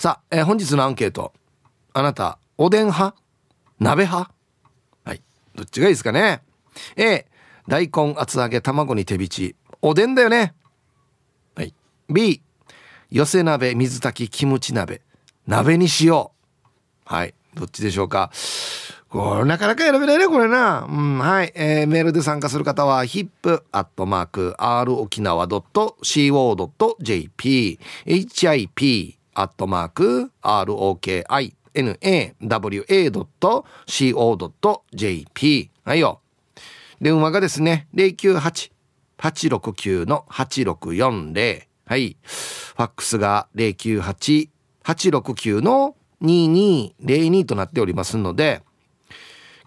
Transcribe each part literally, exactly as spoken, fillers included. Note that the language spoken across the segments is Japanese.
さあ、えー、本日のアンケート。あなた、おでん派？鍋派？はい。どっちがいいですかね。A、大根、厚揚げ、卵に手びち。おでんだよね。はい。B、寄せ鍋、水炊き、キムチ鍋。鍋にしよう。はい。どっちでしょうか。これなかなか選べないね、これな。うん、はい、えー。メールで参加する方は、hip アットマーク アール オキナワ ドット シーオー ドット ジェーピー、hip アットマーク アール オーケーアイエヌエーダブリューエー ドット シーオー ドット ジェーピー。はいよ。電話がですね、ゼロきゅうはち はちろくきゅう はちろくよんゼロ。はい。ファックスがゼロきゅうはち はちろくきゅう ににゼロにとなっておりますので、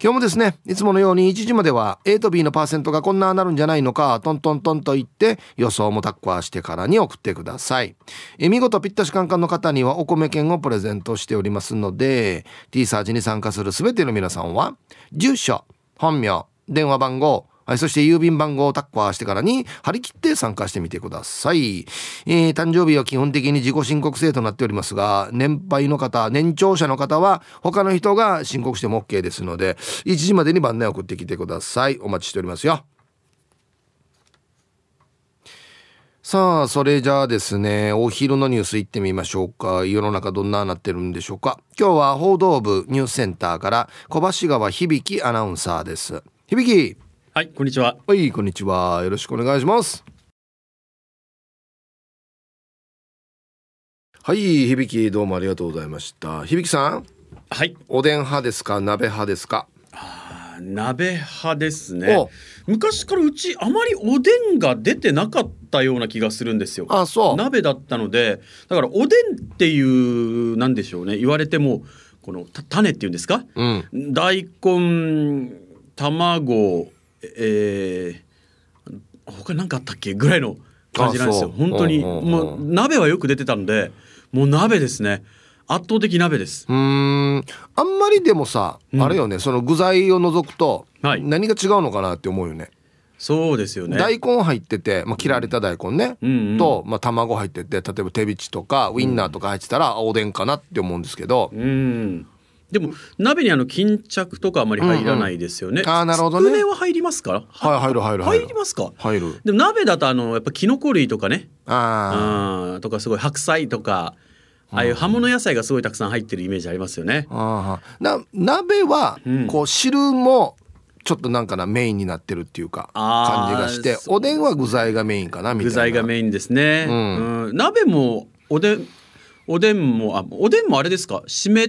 今日もですね、いつものようにいちじまでは A と B のパーセントがこんななるんじゃないのか、トントントンと言って予想もタッカーしてからに送ってください。え見事ぴったしカンカンの方にはお米券をプレゼントしておりますので、 T サージに参加するすべての皆さんは住所、本名、電話番号、はい、そして郵便番号をタッカーしてからに張り切って参加してみてください。えー、誕生日は基本的に自己申告制となっておりますが、年配の方、年長者の方は他の人が申告しても OK ですので、いちじまでに番内送ってきてください。お待ちしておりますよ。さあ、それじゃあですね、お昼のニュースいってみましょうか。世の中どんななってるんでしょうか。今日は報道部ニュースセンターから小橋川響アナウンサーです。響、はい、こんにちは。はい、こんにちは。よろしくお願いします。はい、響、どうもありがとうございました。響さん、はい、おでん派ですか、鍋派ですか？あ、鍋派ですね。昔からうちあまりおでんが出てなかったような気がするんですよ。あ、そう。鍋だったので、だからおでんっていう、なんでしょうね、言われてもこの種っていうんですか、うん、大根、卵、えー、他なんかあったっけぐらいの感じなんですよ。本当に、うんうんうん、もう鍋はよく出てたので、もう鍋ですね。圧倒的鍋です。うーん、あんまりでもさ、うん、あれよね、その具材を除くと何が違うのかなって思うよね。はい、そうですよね。大根入ってて、まあ、切られた大根ね、うん、と、まあ、卵入ってて、例えば手びちとかウインナーとか入ってたら、うん、おでんかなって思うんですけど、うん、でも鍋にあの巾着とかあまり入らないですよね。うんうん、あ、なるほどね。つくねは入りますから。はい、入る入る入る。入りますか。入る。でも鍋だとあのやっぱキノコ類とかね。ああ。とかすごい白菜とか、ああいう葉物野菜がすごいたくさん入ってるイメージありますよね。ああ。な鍋はこう汁もちょっとなんかなメインになってるっていうか感じがして、おでんは具材がメインかなみたいな。具材がメインですね。うんうん、鍋もおでんおでんもあおでんもあれですか、しめ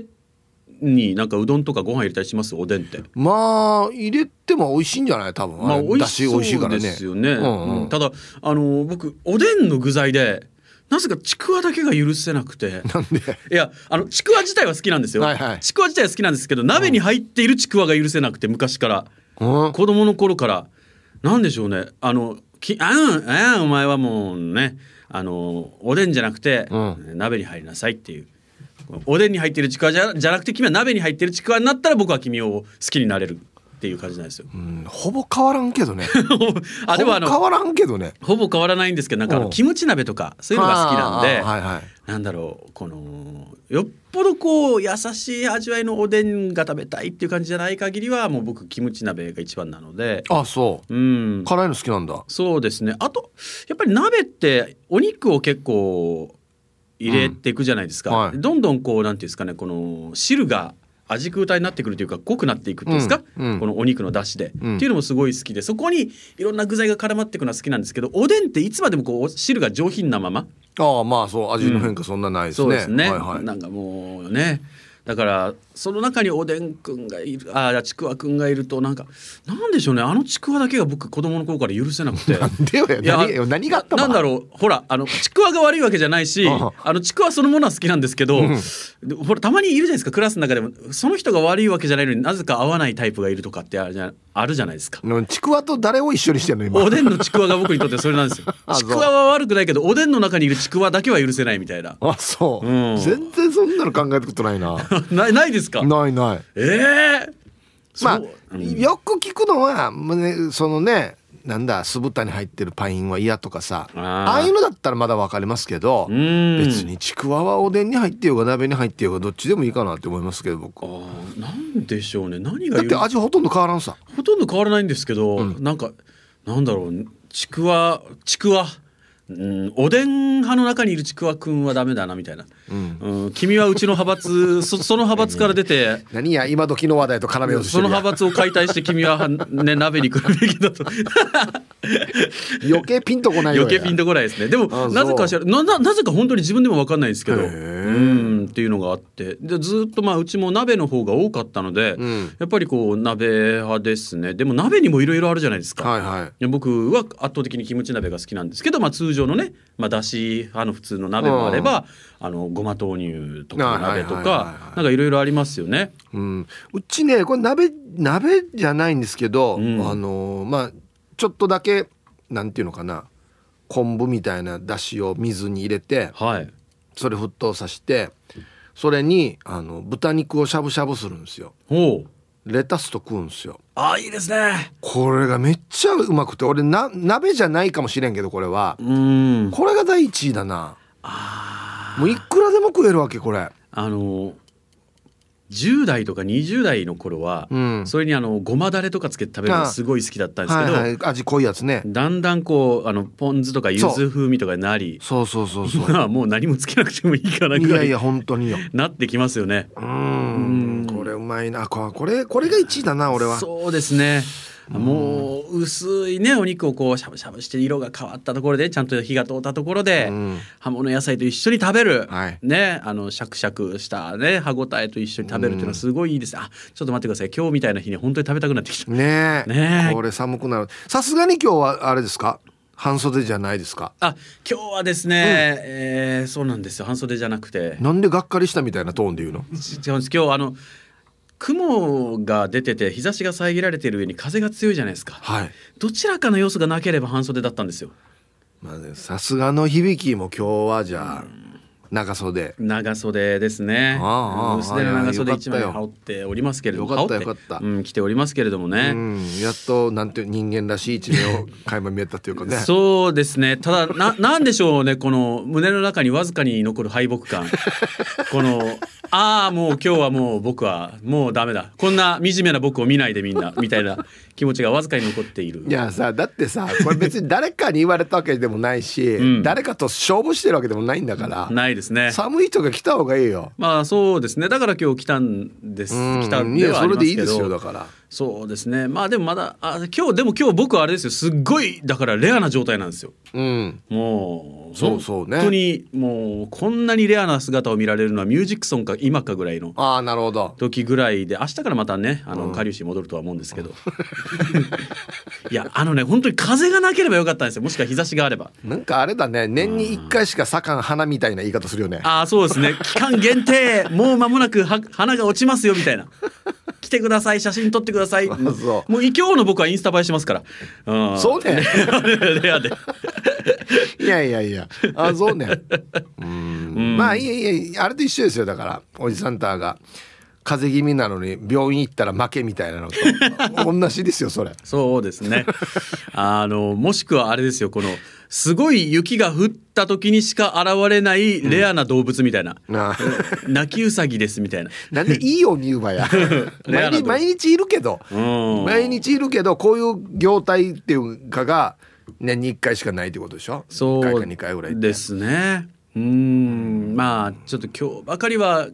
になんかうどんとかご飯入れたりします？おでんってまあ入れても美味しいんじゃない？多分、まあ、美味しそうですよね。うんうん、ただあの僕おでんの具材でなぜかちくわだけが許せなくて。なんで？いや、あのちくわ自体は好きなんですよ。はいはい、ちくわ自体は好きなんですけど、鍋に入っているちくわが許せなくて、昔から、うん、子供の頃からなんでしょうね、あのきあんあんお前はもうね、あのおでんじゃなくて、うん、鍋に入りなさいっていう、おでんに入ってるちくわじ ゃ, じゃなくて君は鍋に入ってるちくわになったら僕は君を好きになれるっていう感じなんですよ。うん、ほぼ変わらんけどね。あ、でもあのほぼ変わらんけどね。ほぼ変わらないんですけど、なんかあのキムチ鍋とかそういうのが好きなんで、はいはい、なんだろう、このよっぽどこう優しい味わいのおでんが食べたいっていう感じじゃない限りはもう僕キムチ鍋が一番なので。あ、そう、うん、辛いの好きなんだ。そうですね。あとやっぱり鍋ってお肉を結構入れていくじゃないですか。うん、はい、どんどんこうなんていうんですかね、この汁が味空体になってくるというか濃くなっていくっていうんですか、うんうん、このお肉の出汁で、うん、っていうのもすごい好きで、そこにいろんな具材が絡まっていくのは好きなんですけど、おでんっていつまでもこう汁が上品なまま。ああ、まあそう、味の変化そんなないですね。うん、そうですね。はいはい、なんかもうね、だからその中におでんくんがいる、あ、ちくわくんがいるとなんかなんでしょうね、あのちくわだけが僕子供の頃から許せなくて。なんでよ。いや、 何, 何があったの？なんだろう、ほらあのちくわが悪いわけじゃないし、あのちくわそのものは好きなんですけど、うん、ほらたまにいるじゃないですか、クラスの中でもその人が悪いわけじゃないのになぜか合わないタイプがいるとかってあるじゃ、あるじゃないですか。ちくわと誰を一緒にしてるの今？おでんのちくわが僕にとってそれなんですよ。ちくわは悪くないけどおでんの中にいるちくわだけは許せないみたいな。あ、そう、うん、全然そんなの考えたことないな。な, ないですか？ないない。ええー、まあ、うん、よく聞くのは、ね、そのね、なんだ酢豚に入ってるパインは嫌とかさ、ああいうのだったらまだ分かりますけど、別にちくわはおでんに入ってようが鍋に入ってようがどっちでもいいかなって思いますけど僕。ああ、なんでしょうね。何がだって味ほとんど変わらんさ。ほとんど変わらないんですけど、うん、なんかなんだろう、ちくわちくわうん、おでん派の中にいるちくわくんはダメだなみたいな、うんうん、君はうちの派閥そ, その派閥から出て何や今時の話題と絡めようとしてる、その派閥を解体して君は、ね、鍋に来るべきだと余計ピンとこないよ余計ピンとこないですね。でもなぜかしら な, な, なぜか本当に自分でも分かんないですけど、うんっていうのがあって、でずっとまあうちも鍋の方が多かったので、うん、やっぱりこう鍋派ですね。でも鍋にもいろいろあるじゃないですか、はいはい、僕は圧倒的にキムチ鍋が好きなんですけど、まあ通常通常のね、まあ、だし派の普通の鍋もあれば、うん、あのごま豆乳とか鍋とかなんかいろいろありますよね、うん、うちねこれ 鍋, 鍋じゃないんですけど、うんあのまあ、ちょっとだけなんていうのかな、昆布みたいなだしを水に入れて、はい、それ沸騰させて、それにあの豚肉をしゃぶしゃぶするんですよ。ほう、レタスと食うんですよ。あ、いいですね。これがめっちゃうまくて、俺な鍋じゃないかもしれんけどこれはうーんこれが第一位だな。あ、もういくらでも食えるわけこれ。あのじゅう代とかにじゅう代の頃は、うん、それにあのごまだれとかつけて食べるのすごい好きだったんですけど、はいはい、味濃いやつね。だんだんこうあのポン酢とか柚子風味とかになり、そうそうそうそう、まあ、もう何もつけなくてもいいかなくらい、いやいや本当によなってきますよね。うーん、これうまいな。これこれがいちいだな俺は。そうですね。もう薄いねお肉をこうしゃぶしゃぶして色が変わったところでちゃんと火が通ったところで、うん、葉物野菜と一緒に食べる、はい、ね、あのシャクシャクした、ね、歯ごたえと一緒に食べるっていうのはすごいいいです、うん、あ、ちょっと待ってください、今日みたいな日に本当に食べたくなってきたねえ、ねえ、これ寒くなる。さすがに今日はあれですか、半袖じゃないですか。あ、今日はですね、うんえー、そうなんですよ、半袖じゃなくて。なんでがっかりしたみたいなトーンで言うの。今日あの雲が出てて日差しが遮られている上に風が強いじゃないですか、はい、どちらかの要素がなければ半袖だったんですよ。さすがの響きも今日はじゃあ長袖長袖ですね。ああ、薄手の長袖一枚羽織っておりますけれども、よかったよかった、うん、着ておりますけれどもね、うん、やっとなんて人間らしい一面を垣間見えたというかねそうですね。ただ な, なんでしょうね、この胸の中にわずかに残る敗北感このああ、もう今日はもう僕はもうダメだ、こんな惨めな僕を見ないでみんなみたいな気持ちがわずかに残っている。いやさ、だってさ、これ別に誰かに言われたわけでもないし、うん、誰かと勝負してるわけでもないんだから、うん、ないですね。寒い人が来た方がいいよ。まあそうですね、だから今日来たんです、来たんではありますけど、いやそれでいいですよ。だからそうですね、まあでもまだあ今日でも今日僕はあれですよ、すっごいだからレアな状態なんですよ、うん、もうそうそう、ね、本当にもうこんなにレアな姿を見られるのはミュージックソンか今かぐらいの時ぐらいで、明日からまたね下流市戻るとは思うんですけど、うん、いやあのね本当に風がなければよかったんですよ、もしくは日差しがあれば。なんかあれだね、年にいっかいしか咲かん花みたいな言い方するよね。ああそうですね、期間限定もう間もなく花が落ちますよみたいな来てください、写真撮ってくださいもう今日の僕はインスタ映えしますから、うん、そうねレアでいやいやいや、あそうねうん、まあいやいや、あれと一緒ですよ。だからおじさんたが風邪気味なのに病院行ったら負けみたいなのと同じですよそれそうですね、あのもしくはあれですよ、このすごい雪が降った時にしか現れないレアな動物みたいな、うん、泣きウサギですみたいななんでいいように言うばや毎日、毎日いるけど、うん、毎日いるけどこういう業態っていうかが年にいっかいしかないってことでしょ。そういっかいかにかいぐらいですね。うーん、まあちょっと今日ばかりは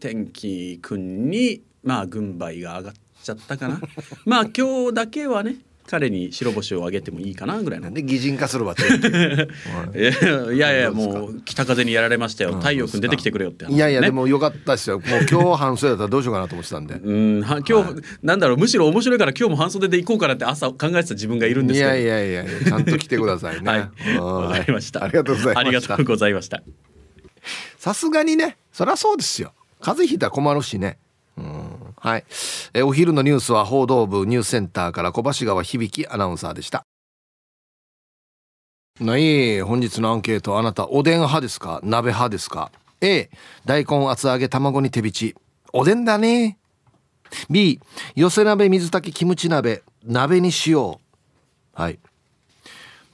天気くんにまあ軍配が上がっちゃったかなまあ今日だけはね彼に白星をあげてもいいかなぐらいの。なんで擬人化するわっていやいや、もう北風にやられましたよ、太陽君出てきてくれよって話、ね、いやいやでもよかったですよ。もう今日半袖だったらどうしようかなと思ってたんでうん今日、はい、なんだろう、むしろ面白いから今日も半袖で行こうかなって朝考えてた自分がいるんですけど、いやいやいやちゃんと来てくださいねはい、わかりました、ありがとうございました、ありがとうございました。さすがにね、そりゃそうですよ、風邪ひいたら困るしね。うん、はい、えお昼のニュースは報道部ニュースセンターから小橋川響アナウンサーでした。ない本日のアンケート、あなたおでん派ですか鍋派ですか。 A 大根厚揚げ卵に手びち、おでんだね。 B 寄せ鍋水炊きキムチ鍋、鍋にしよう。はい、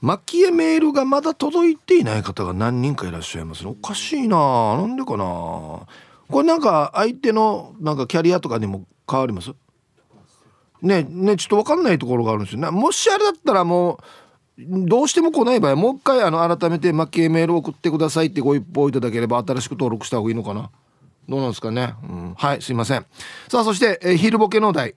蒔絵メールがまだ届いていない方が何人かいらっしゃいますね。おかしいな、なんでかな。これなんか相手のなんかキャリアとかにも変わりますね。ね、ちょっと分かんないところがあるんですよね。もしあれだったらもうどうしても来ない場合、もう一回あの改めて蒔絵メールを送ってくださいってご一報いただければ新しく登録した方がいいのかな。どうなんですかね、うん、はい、すいません。さあ、そして、えー、昼ボケのお題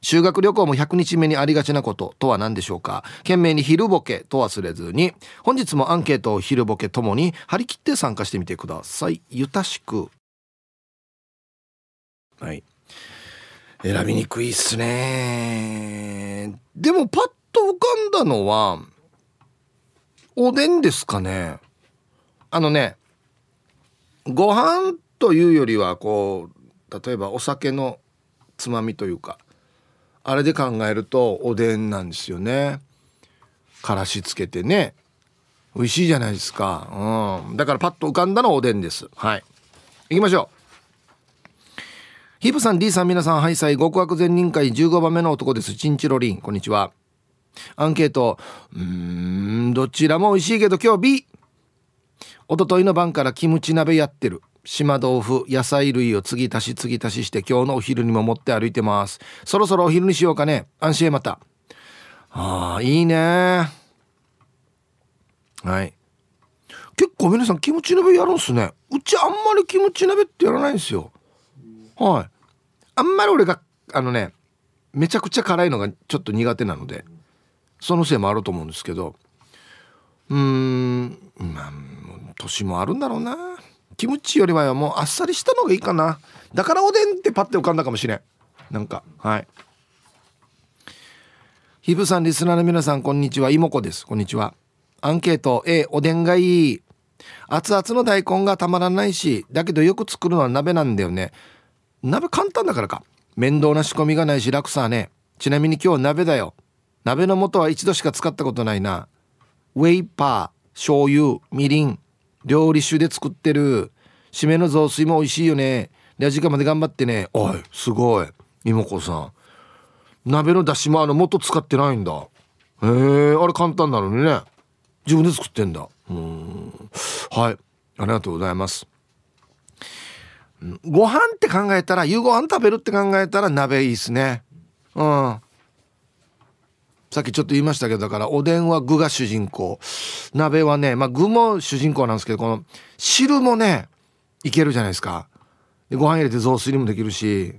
修学旅行もひゃくにちめにありがちなこととは何でしょうか。懸命に昼ボケと忘れずに、本日もアンケートを昼ボケともに張り切って参加してみてください。ゆたしく。はい、選びにくいっすね。でもパッと浮かんだのはおでんですかね。あのね、ご飯というよりはこう、例えばお酒のつまみというか、あれで考えるとおでんなんですよね。からしつけてね、美味しいじゃないですか、うん、だからパッと浮かんだのはおでんです。はい、行きましょう。ヒープさん、 D さん、皆さん、はい、さい極悪善人会じゅうごばんめの男です。チンチロリン、こんにちは。アンケート、うーん、どちらも美味しいけど今日 B。 おとといの晩からキムチ鍋やってる。島豆腐、野菜類を次足し次足しして今日のお昼にも持って歩いてます。そろそろお昼にしようかね。安心へまた。ああ、いいね。はい、結構皆さんキムチ鍋やるんすね。うちあんまりキムチ鍋ってやらないんですよ。はい、あんまり俺があのね、めちゃくちゃ辛いのがちょっと苦手なので、そのせいもあると思うんですけど、うーん、まあ年もあるんだろうな。キムチよりはもうあっさりしたのがいいかな。だからおでんってパッて浮かんだかもしれん。なんか、はい。ヒブさん、リスナーの皆さん、こんにちは。いもこです。こんにちは。アンケート A、 おでんがいい。熱々の大根がたまらないし、だけどよく作るのは鍋なんだよね。鍋簡単だからか。面倒な仕込みがないし楽さね。ちなみに今日鍋だよ。鍋の素は一度しか使ったことないな。ウェイパー、醤油、みりん、料理酒で作ってる。締めの雑炊も美味しいよね。で、時間まで頑張ってね。おい、すごい、いもこさん。鍋の出汁もあの元使ってないんだ。へえ、あれ簡単なのにね、自分で作ってんだ。うーん、はい、ありがとうございます。ご飯って考えたら、夕ご飯食べるって考えたら鍋いいですね。うん、さっきちょっと言いましたけど、だからおでんは具が主人公、鍋はね、まあ具も主人公なんですけど、この汁もね、いけるじゃないですか。で、ご飯入れて雑炊にもできるし、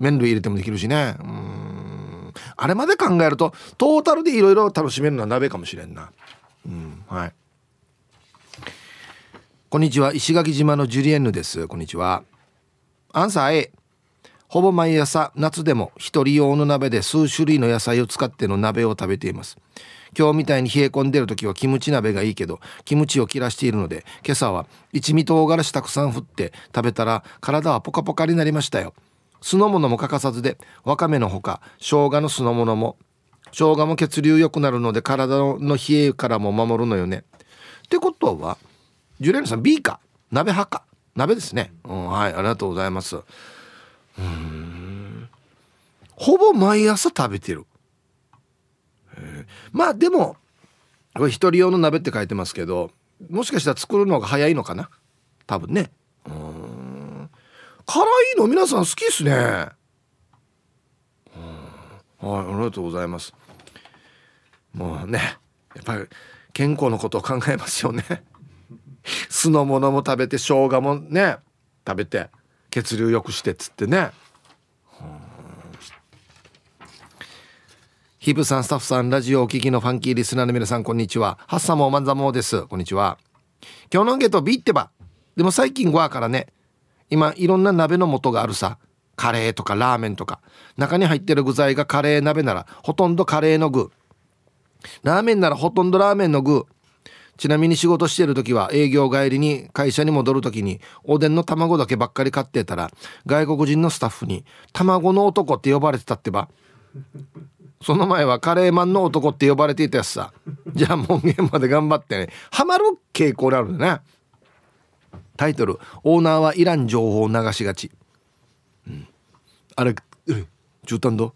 麺類入れてもできるしね。うーん、あれまで考えるとトータルでいろいろ楽しめるのは鍋かもしれんな。うん、はい。こんにちは。石垣島のジュリエンヌです。こんにちは。アンサー A。ほぼ毎朝、夏でも一人用の鍋で数種類の野菜を使っての鍋を食べています。今日みたいに冷え込んでる時はキムチ鍋がいいけど、キムチを切らしているので、今朝は一味唐辛子たくさん振って食べたら体はポカポカになりましたよ。酢の物も欠かさずで、わかめのほか生姜の酢の物も。生姜も血流良くなるので体の冷えからも守るのよね。ってことはジュレーヌさん B か。鍋派か。鍋ですね、うん、はい、ありがとうございます。うーん、ほぼ毎朝食べてる。まあでもこれ一人用の鍋って書いてますけど、もしかしたら作るのが早いのかな、多分ね。うーん、辛いの皆さん好きですね。うん、はい、ありがとうございます。もうね、やっぱり健康のことを考えますよね酢の物も食べて、生姜もね食べて、血流良くしてっつってね。ヒブさん、スタッフさん、ラジオお聞きのファンキーリスナーの皆さん、こんにちは。ハッサモーマンザモーです。こんにちは。今日のアンケート B ってば。でも最近ごわからね、今いろんな鍋の素があるさ。カレーとかラーメンとか、中に入ってる具材がカレー鍋ならほとんどカレーの具、ラーメンならほとんどラーメンの具。ちなみに仕事してるときは、営業帰りに会社に戻るときにおでんの卵だけばっかり買ってたら、外国人のスタッフに卵の男って呼ばれてたってば。その前はカレーマンの男って呼ばれていたやつさ。じゃあ門限まで頑張ってね。ハマる傾向であるんだね。タイトル、オーナーはいらん情報を流しがち、うん、あれ、うん、中短度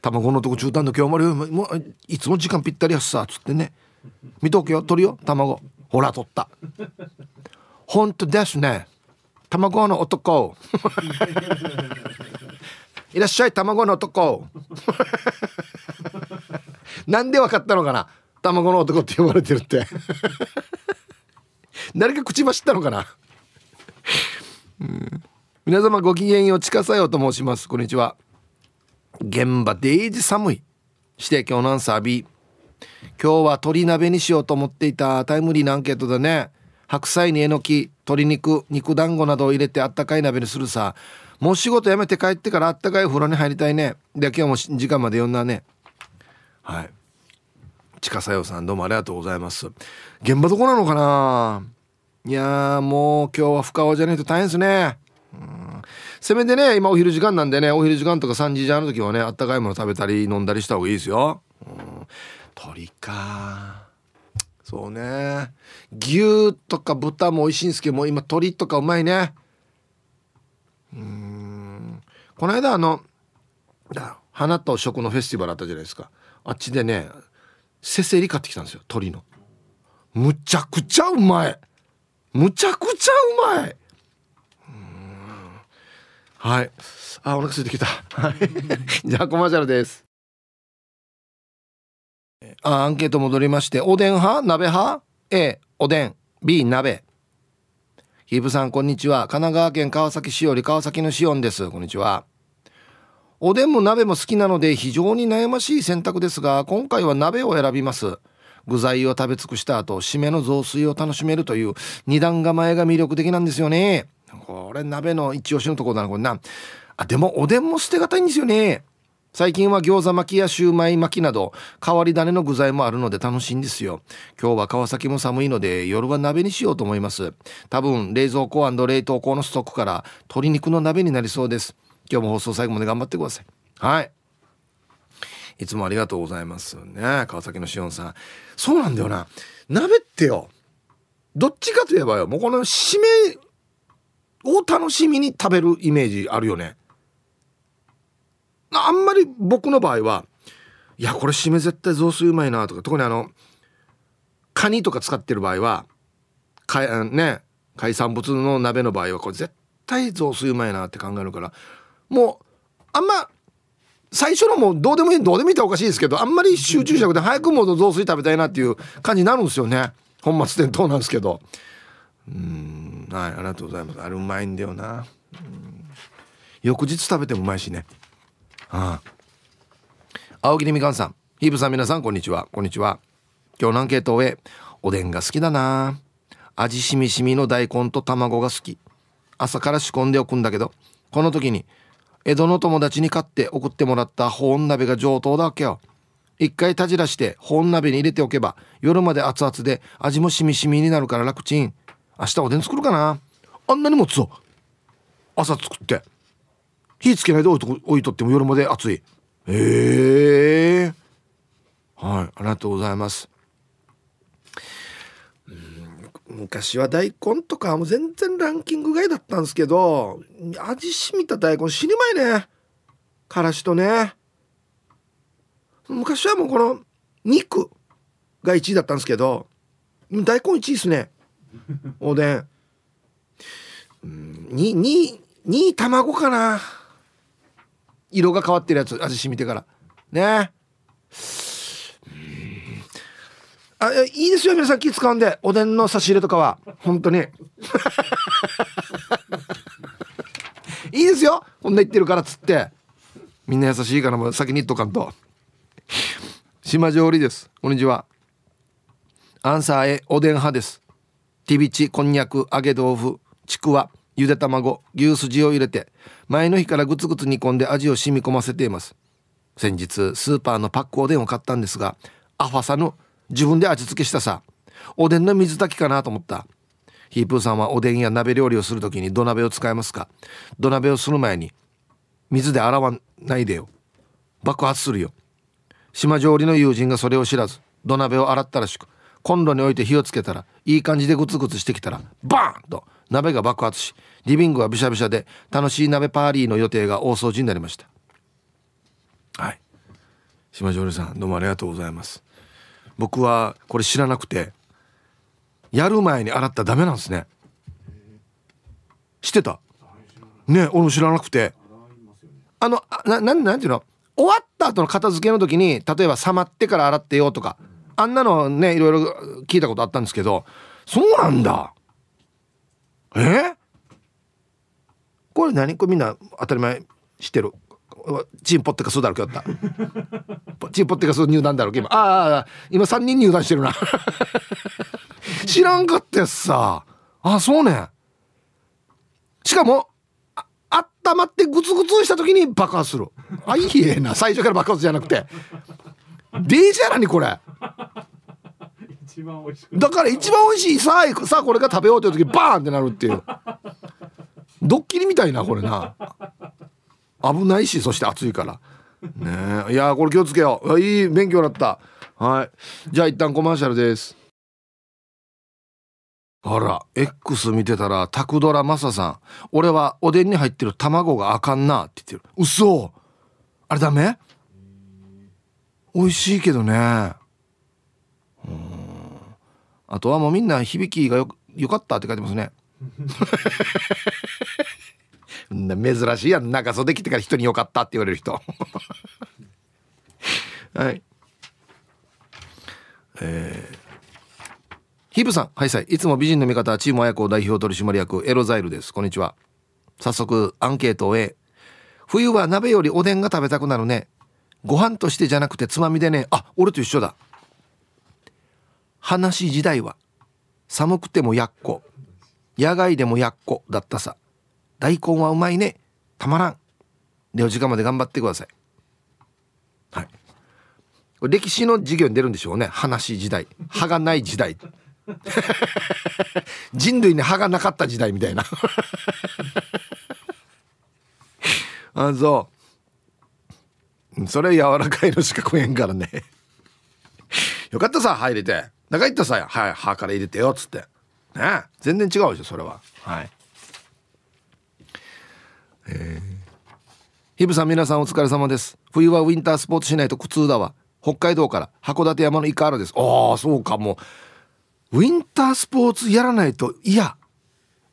卵の男中短度今日もあるよ、いつも時間ぴったりやっさつってね。見とくよ、取るよ、卵。ほら取った。本当ですね、卵の男。いらっしゃい、卵の男。なんでわかったのかな、卵の男って呼ばれてるって。誰か口走ったのかな。うん、皆様ごきげんよう、ちかさよと申します。こんにちは。現場デイジ寒いして今日のアンサー B。 今日は鶏鍋にしようと思っていた。タイムリーなアンケートだね。白菜にえのき、鶏肉、肉団子などを入れてあったかい鍋にするさ。もう仕事辞めて帰ってからあったかいお風呂に入りたいね。で今日も時間まで呼んだね。はい、ちかさよさん、どうもありがとうございます。現場どこなのかな。いやー、もう今日は深尾じゃないと大変ですね。うん、せめてね、今お昼時間なんでね、お昼時間とかさんじじあの時はね、あったかいもの食べたり飲んだりした方がいいですよ。うん、鶏か、そうね。牛とか豚も美味しいんですけども、今鶏とかうまいね。うーん、この間あの花と食のフェスティバルあったじゃないですか。あっちでね、せせり買ってきたんですよ、鶏の。むちゃくちゃうまい、むちゃくちゃうまい。うーん、はい、あ、お腹空いてきた。じゃあコマーシャルです。あ、アンケート戻りまして、おでん派鍋派。 A おでん、 B 鍋。ヒープさん、こんにちは。神奈川県川崎市より川崎のしおんです。こんにちは。おでんも鍋も好きなので非常に悩ましい選択ですが、今回は鍋を選びます。具材を食べ尽くした後、締めの雑炊を楽しめるという二段構えが魅力的なんですよね。これ鍋の一押しのところだな、これな。あ、でもおでんも捨てがたいんですよね。最近は餃子巻きやシューマイ巻きなど変わり種の具材もあるので楽しいんですよ。今日は川崎も寒いので夜は鍋にしようと思います。多分冷蔵庫&冷凍庫のストックから鶏肉の鍋になりそうです。今日も放送最後まで頑張ってください。はい、いつもありがとうございますね、川崎のしおんさん。そうなんだよな、鍋ってよ、どっちかといえばよ、もうこの締めを楽しみに食べるイメージあるよね。あんまり僕の場合は、いやこれ締め絶対雑炊うまいなとか、特にあのカニとか使ってる場合はか、ね、海産物の鍋の場合はこれ絶対雑炊うまいなって考えるから、もうあんま最初のもうどうでもいい、どうでもいいっておかしいですけど、あんまり集中しなくて早くもう雑炊食べたいなっていう感じになるんですよね。本末転倒なんですけど、うーん、はい、ありがとうございます。あれうまいんだよな。うん、翌日食べてもうまいしね。ああ、青木みかんさん、ヒープさん、皆さんこんにちは。こんにちは。今日のアンケートを終え、おでんが好きだな。味しみしみの大根と卵が好き。朝から仕込んでおくんだけど、この時に江戸の友達に買って送ってもらった保温鍋が上等だわけよ。一回たじらして保温鍋に入れておけば夜まで熱々で味もしみしみになるから楽ちん。明日おでん作るかな。あんなに持つぞ、朝作って火つけないで置いと、置いとっても夜まで暑い。えー、はい、ありがとうございます。うん、昔は大根とかもう全然ランキング外だったんですけど、味しみた大根死にまいね、からしとね。昔はもうこの肉がいちいだったんですけど、大根いちいですね、おでん。うん、 にい卵かな、色が変わってるやつ、味染みてからね。あ、いいですよ、皆さん気使うんで、おでんの差し入れとかは本当にいいですよ、こんな言ってるからっつって。みんな優しいからもう先に言っとかんと。島上織です。こんにちは。アンサー A おでん派です。ティビチ、こんにゃく、揚げ豆腐、ちくわ、ゆで卵、牛すじを入れて前の日からグツグツ煮込んで味を染み込ませています。先日スーパーのパックおでんを買ったんですが、アファサの自分で味付けしたさ、おでんの水炊きかなと思った。ヒープーさんはおでんや鍋料理をするときに土鍋を使いますか。土鍋をする前に水で洗わないでよ、爆発するよ。島上りの友人がそれを知らず土鍋を洗ったらしく、コンロに置いて火をつけたらいい感じでグツグツしてきたらバーンと鍋が爆発し、リビングはびしゃびしゃで楽しい鍋パーリーの予定が大掃除になりました。はい、島上里さん、どうもありがとうございます。僕はこれ知らなくて、やる前に洗ったらダメなんですね。知ってた？ね、俺も知らなくて、あのな な, なんていうの、終わった後の片付けの時に例えば冷まってから洗ってよとか、あんなのね、いろいろ聞いたことあったんですけど、そうなんだ。え、これ何、これみんな当たり前知ってる。チンポってかそうだろ今日だったチンポってかそう入団だろ今、ああ今さんにん入団してるな知らんかったやつさあ。そうね。しかも温まってグツグツした時に爆発する。あ、いいえな、最初から爆発じゃなくてデイジャラにこれ一番美味しく、だから一番美味しいさあ、さあこれが食べようという時バーンってなるっていうドッキリみたいなこれな。危ないし、そして暑いからね。え、いやこれ気をつけよう。いい勉強だった。はい、じゃあ一旦コマーシャルです。あら、 X 見てたらタクドラマサさん、俺はおでんに入ってる卵があかんなって言ってる。嘘、あれダメ？美味しいけどね。うん、あとはもうみんな響きが よ, よかったって書いてますね珍しいやん、中袖着てから人によかったって言われる人はい、えー、ヒブさん、はい、さいいつも美人の味方、チームあやこ代表取締役エロザイルです。こんにちは。早速アンケートを A、 冬は鍋よりおでんが食べたくなるね。ご飯としてじゃなくてつまみでね。あ、俺と一緒だ。話時代は寒くてもやっこ、野外でもやっこだったさ。大根はうまいね、たまらん。よじかんまで頑張ってください。はい、これ歴史の授業に出るんでしょうね。話時代、歯がない時代人類に歯がなかった時代みたいなあ、そうそれ柔らかいのしか食えんからねよかったさ、歯入れて、中いったさ、はい、歯から入れてよっつってね。全然違うでしょそれは。はい、えー、ヒブさん、皆さんお疲れ様です。冬はウィンタースポーツしないと苦痛だわ。北海道から函館山のイカールです。ああ、そうか、もうウィンタースポーツやらないと、いや、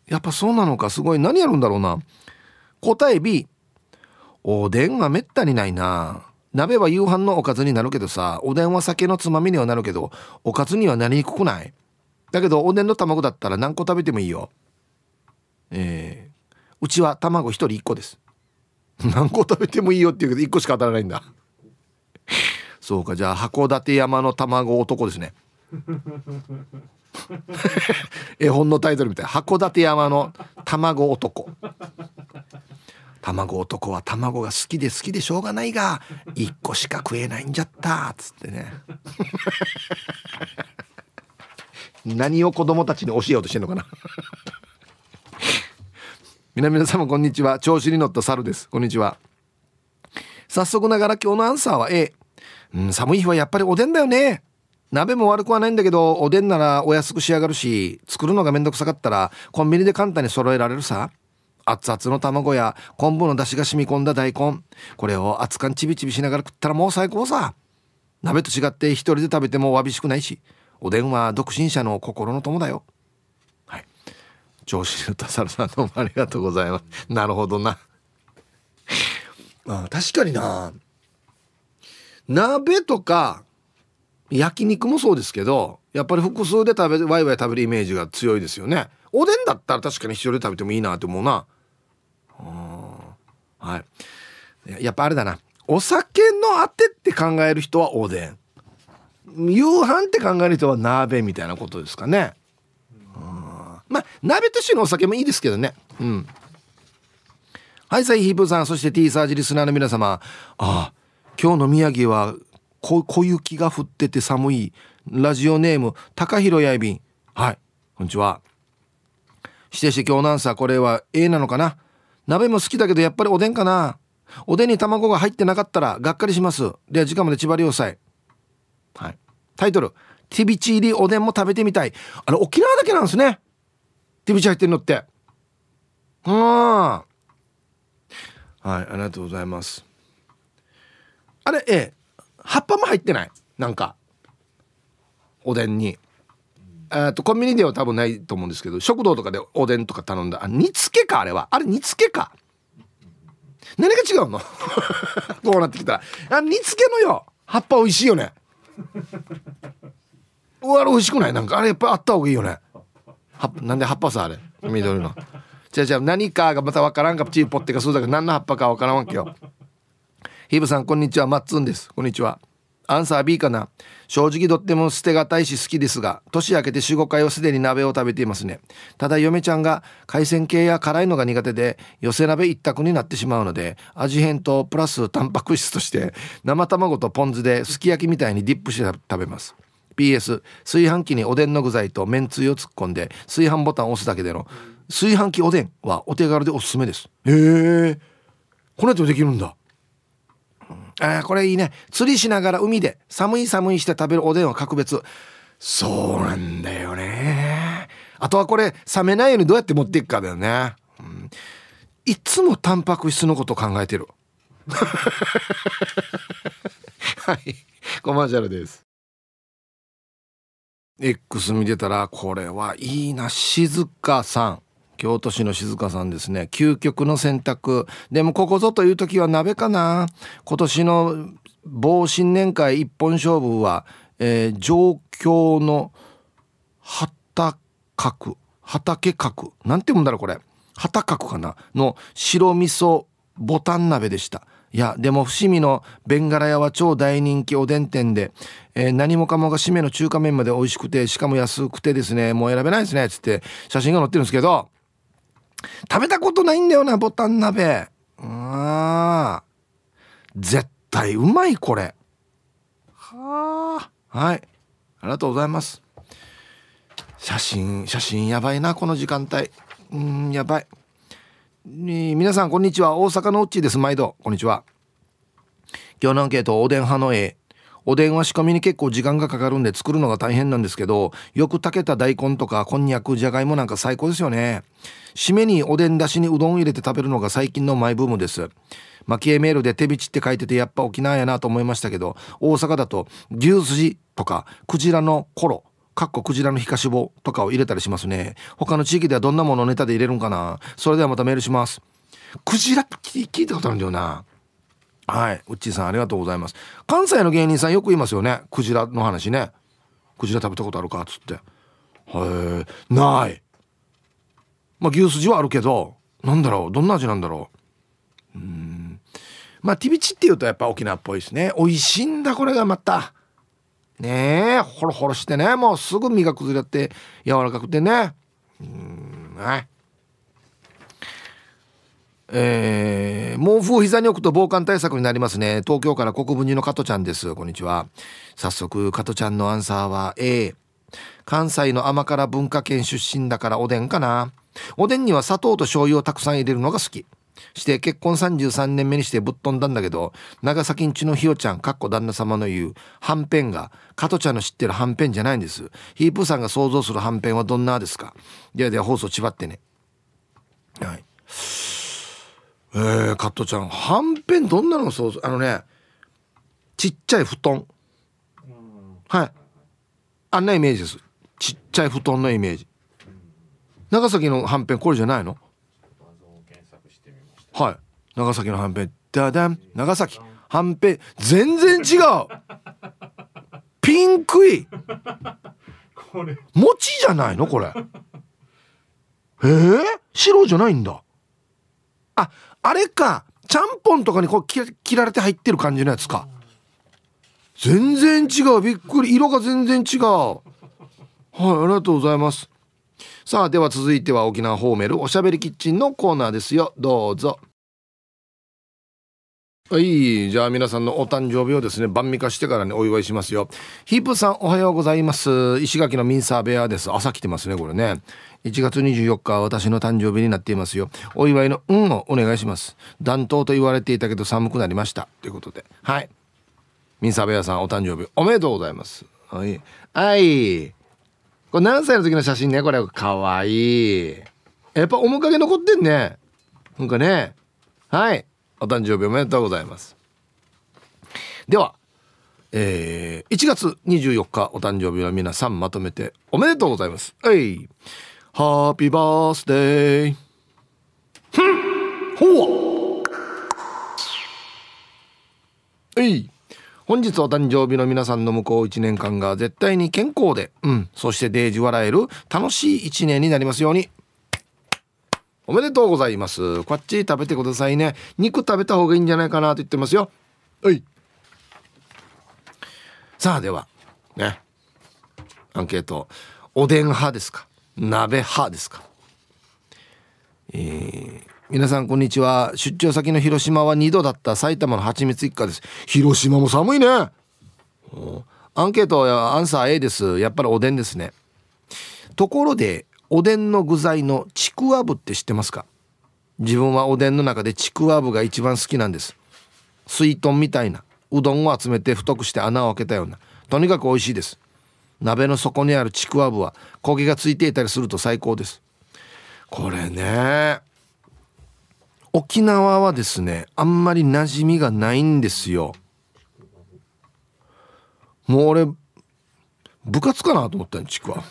やっぱそうなのか。すごい、何やるんだろうな。答え B、 おでんはめったにないな。鍋は夕飯のおかずになるけどさ、おでんは酒のつまみにはなるけどおかずにはなりにくくない？だけどおでんの卵だったら何個食べてもいいよ。えーうちは卵一人一個です。何個食べてもいいよって言うけどいっこしか当たらないんだそうか、じゃあ函館山の卵男ですね絵本のタイトルみたい。函館山の卵男卵男は卵が好きで好きでしょうがないがいっこしか食えないんじゃったっつってね何を子供たちに教えようとしてんのかな皆様こんにちは。調子に乗った猿です。こんにちは。早速ながら今日のアンサーは A、うん、寒い日はやっぱりおでんだよね。鍋も悪くはないんだけどおでんならお安く仕上がるし、作るのがめんどくさかったらコンビニで簡単に揃えられるさ。熱々の卵や昆布の出汁が染み込んだ大根、これを熱燗ちびちびしながら食ったらもう最高さ。鍋と違って一人で食べてもわびしくないし、おでんは独身者の心の友だよ。調子に乗ったサラさん、どうもありがとうございますなるほどなあ、確かにな。鍋とか焼肉もそうですけど、やっぱり複数で食べワイワイ食べるイメージが強いですよね。おでんだったら確かに一人で食べてもいいなって思うな。あ、はい、やっぱあれだな、お酒のあてって考える人はおでん、夕飯って考える人は鍋みたいなことですかね。まあ、鍋としてのお酒もいいですけどね。うん。はい、さいヒープさん、そして T サージリスナーの皆様。ああ、今日の宮城は 小, 小雪が降ってて寒い。ラジオネーム、高弘やいびん。はい、こんにちは。してして今日のアンサー、これは A なのかな。鍋も好きだけどやっぱりおでんかな。おでんに卵が入ってなかったらがっかりします。では時間まで縛りをさえ。はい。タイトル、ティビチ入りおでんも食べてみたい。あれ沖縄だけなんですね。ティビチ入ってるのって。うん、はい、ありがとうございます。あれ、ええ、葉っぱも入ってない。なんかおでんに、あとコンビニでは多分ないと思うんですけど、食堂とかでおでんとか頼んだ、あ、煮付けか、あれはあれ煮付けか、何が違うのこうなってきたら、あ、煮付けのよ、葉っぱ美味しいよねうわ、あれ美味しくない？なんかあれやっぱあった方がいいよね。なんで葉っぱさ、あれ緑のじゃあじゃあ何かがまた分からんか、プチーポッテかそうだけど、何の葉っぱか分からんわけよ。ヒブさんこんにちは、マッツンです。こんにちは。アンサー B かな。正直とっても捨てがたいし好きですが、年明けて よん,ご 回はすでに鍋を食べていますね。ただ嫁ちゃんが海鮮系や辛いのが苦手で、寄せ鍋一択になってしまうので、味変とプラスタンパク質として生卵とポン酢ですき焼きみたいにディップして食べます。 ピーエス 炊飯器におでんの具材とめんつゆを突っ込んで炊飯ボタンを押すだけでの炊飯器おでんはお手軽でおすすめです。へー、このやつもできるんだ。あ、これいいね。釣りしながら海で寒い寒いして食べるおでんは格別。そうなんだよね。あとはこれ冷めないようにどうやって持っていくかだよね、うん、いつもタンパク質のこと考えてるはい、コマーシャルです。 X 見てたら、これはいいな。静香さん、京都市の静香さんですね。究極の選択。でもここぞという時は鍋かな。今年の某新年会一本勝負は、えー、上京の畑角、畑角なんて言うんだろうこれ、畑角かなの白味噌ボタン鍋でした。いやでも伏見のベンガラ屋は超大人気おでん店で、えー、何もかもが締めの中華麺まで美味しくて、しかも安くてですね、もう選べないですねつって写真が載ってるんですけど、食べたことないんだよな、ボタン鍋。あ、絶対うまいこれ。はあ、はい、ありがとうございます。写真写真やばいなこの時間帯、うーんやばい。皆さんこんにちは、大阪のうっちーです。毎度こんにちは。今日のアンケート、おでん派の A。 おでんは仕込みに結構時間がかかるんで作るのが大変なんですけど、よく炊けた大根とかこんにゃく、じゃがいもなんか最高ですよね。締めにおでんだしにうどんを入れて食べるのが最近のマイブームです。蒔絵メールで手びちって書いてて、やっぱ沖縄やなと思いましたけど、大阪だと牛すじとかクジラのコロかっこクジラの皮下脂肪とかを入れたりしますね。他の地域ではどんなものをネタで入れるんかな。それではまたメールします。クジラって聞いたことあるんだよな。はい、うっちーさんありがとうございます。関西の芸人さんよく言いますよね、クジラの話ね。クジラ食べたことあるかっつって、へーない。まあ牛すじはあるけど、なんだろう、どんな味なんだろう。うーん、まあティビチっていうとやっぱ沖縄っぽいですね。美味しいんだこれがまたねえ、ホロホロしてね、もうすぐ身が崩れて柔らかくてね。うーん、はい、えー、毛布を膝に置くと防寒対策になりますね。東京から国分寺の加藤ちゃんです。こんにちは。早速加藤ちゃんのアンサーは A。 関西の甘辛文化圏出身だからおでんかな。おでんには砂糖と醤油をたくさん入れるのが好きして、結婚さんじゅうさんねんめにしてぶっ飛んだんだけど、長崎んちのひよちゃんかっこ旦那様の言うはんぺんが加トちゃんの知ってるはんぺんじゃないんです。ヒープーさんが想像するはんぺんはどんなですか。ではでは放送ちばってね。はい、えー、加トちゃんはんぺんどんなの想像。あのね、ちっちゃい布団、はい、あんなイメージです。ちっちゃい布団のイメージ。長崎のはんぺんこれじゃないの。はい、長崎のはんぺん、ダダン、長崎はんぺん、全然違うピンクいこれ餅じゃないのこれ。えー、白じゃないんだ。あ、あれか、ちゃんぽんとかにこう切られて入ってる感じのやつか。全然違う、びっくり、色が全然違う。はい、ありがとうございます。さあでは続いては沖縄ホーメルおしゃべりキッチンのコーナーですよ。どうぞ。はい、じゃあ皆さんのお誕生日をですね、晩御飯してからねお祝いしますよ。ヒープさんおはようございます。石垣のミンサーベアです。朝来てますねこれね。いちがつにじゅうよっかは私の誕生日になっていますよ。お祝いの運をお願いします。暖冬と言われていたけど寒くなりましたということで、はい、ミンサーベアさんお誕生日おめでとうございます。はい、はいこれ何歳の時の写真ね、これかわいい。やっぱ面影残ってんね、なんかね。はい、お誕生日おめでとうございます。では、えー、いちがつにじゅうよっかお誕生日は皆さんまとめておめでとうございます。えい、ハッピーバースデー。ふんほわえい、本日お誕生日の皆さんの向こういちねんかんが絶対に健康で、うん、そしてデージ笑える楽しいいちねんになりますように。おめでとうございます。こっち食べてくださいね。肉食べた方がいいんじゃないかなと言ってますよ。はい、さあではね、アンケート、おでん派ですか鍋派ですか。えー、皆さんこんにちは。出張先の広島はにどだった埼玉の蜂蜜一家です。広島も寒いね。アンケートはアンサー A です。やっぱりおでんですね。ところでおでんの具材のちくわぶって知ってますか？自分はおでんの中でちくわぶが一番好きなんです。水豚みたいなうどんを集めて太くして穴を開けたような、とにかく美味しいです。鍋の底にあるちくわぶは焦げがついていたりすると最高です。これね、沖縄はですねあんまり馴染みがないんですよ。もう俺部活かなと思ったんちくわ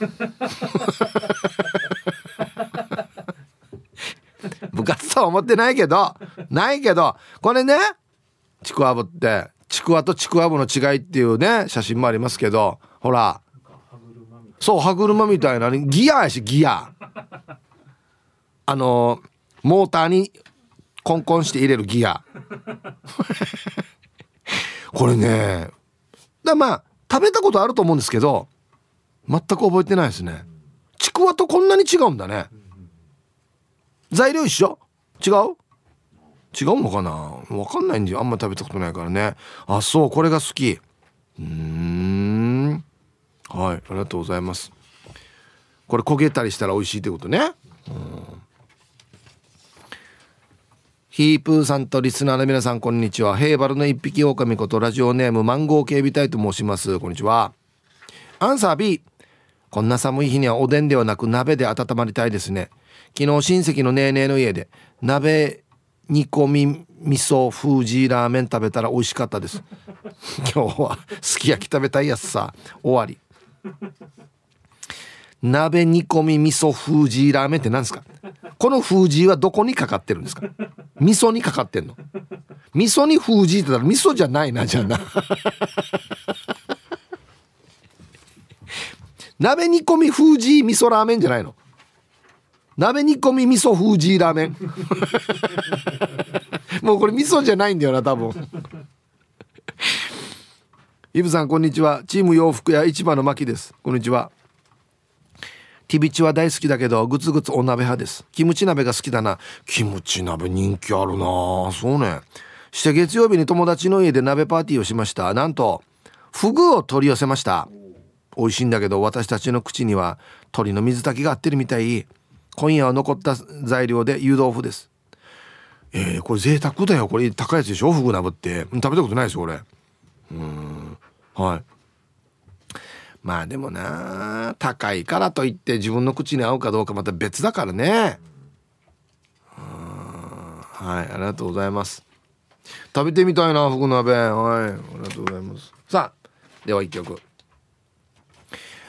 部活とは思ってないけどないけどこれね、ちくわぶってちくわとちくわぶの違いっていうね写真もありますけど、ほらそう歯車みたいなギアやし、ギアあのモーターにコンコンして入れるギアこれねだ、まあ食べたことあると思うんですけど全く覚えてないですね。ちくわとこんなに違うんだね。材料一緒？違う？違うのかな？分かんないんであんま食べたことないからね。あ、そう、これが好き。うーん、はい、ありがとうございます。これ焦げたりしたら美味しいってことね。うん、ヒープーさんとリスナーの皆さんこんにちは。ヘイバルの一匹狼ことラジオネームマンゴー警備隊と申します。こんにちは。アンサー B。 こんな寒い日にはおでんではなく鍋で温まりたいですね。昨日親戚のネーネーの家で鍋煮込み味噌風ジーラーメン食べたら美味しかったです。今日はすき焼き食べたいやつさ。終わり。鍋煮込み味噌風ジーラーメンって何ですか？この風ジーはどこにかかってるんですか？味噌にかかってんの？味噌に風ジーって言ったら味噌じゃないな、じゃあな鍋煮込み風ジー味噌ラーメンじゃないの？鍋煮込み味噌風ジーラーメンもうこれ味噌じゃないんだよな多分イブさんこんにちは。チーム洋服屋市場の牧です。こんにちは。キビチは大好きだけどグツグツお鍋派です。キムチ鍋が好きだな。キムチ鍋人気あるな。そうね。して月曜日に友達の家で鍋パーティーをしました。なんとフグを取り寄せました。美味しいんだけど私たちの口には鳥の水炊きが合ってるみたい。今夜は残った材料で湯豆腐です。えー、これ贅沢だよ。これ高いやつでしょ。フグ鍋って食べたことないですよ俺。うーん、はい。まあでもな、高いからといって自分の口に合うかどうかまた別だからね。はい、ありがとうございます。食べてみたいなふぐ鍋。はい、ありがとうございます。さあでは一曲、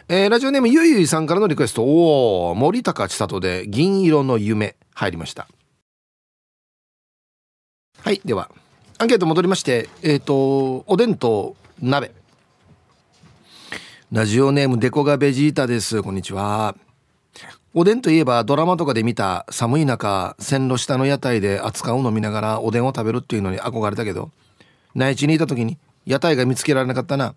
えー、ラジオネームゆいゆいさんからのリクエスト。お森高千里で銀色の夢入りました。はい、ではアンケート戻りまして、えっとおでんと鍋。ラジオネームデコがベジータです。こんにちは。おでんといえばドラマとかで見た寒い中線路下の屋台で熱燗を飲みながらおでんを食べるっていうのに憧れたけど、内地にいた時に屋台が見つけられなかったな。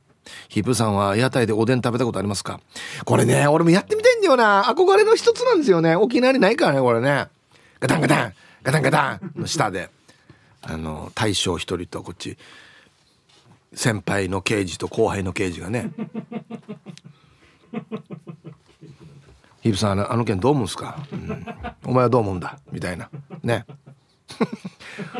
ヒップさんは屋台でおでん食べたことありますか？これね、俺もやってみたいんだよな。憧れの一つなんですよね。沖縄にないからねこれね。ガタンガタンガタンガタンの下であの大将一人とこっち先輩の刑事と後輩の刑事がねヒブさんあの件どう思うんすか、うん、お前はどう思うんだみたいなね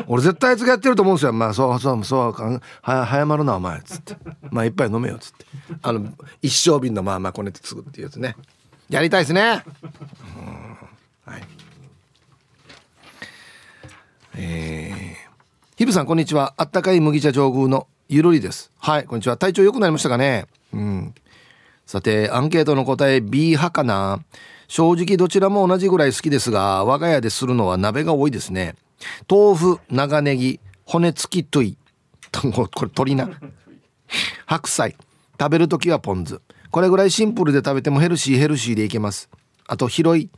俺絶対あいつがやってると思うんですよ。まあそうそうそうは早まるなお前つって、まあ一杯飲めよつって、あの一升瓶のまあまあこねてつぐっていうやつね、やりたいですね。うん、はい。えー、ヒブさんこんにちは。あったかい麦茶上宮のゆるりです。はい、こんにちは。体調良くなりましたかね。うん。さて、アンケートの答え B 派かな。正直どちらも同じぐらい好きですが、我が家でするのは鍋が多いですね。豆腐、長ネギ、骨付きトイこれ鳥な白菜、食べるときはポン酢。これぐらいシンプルで食べてもヘルシーヘルシーでいけます。あと広い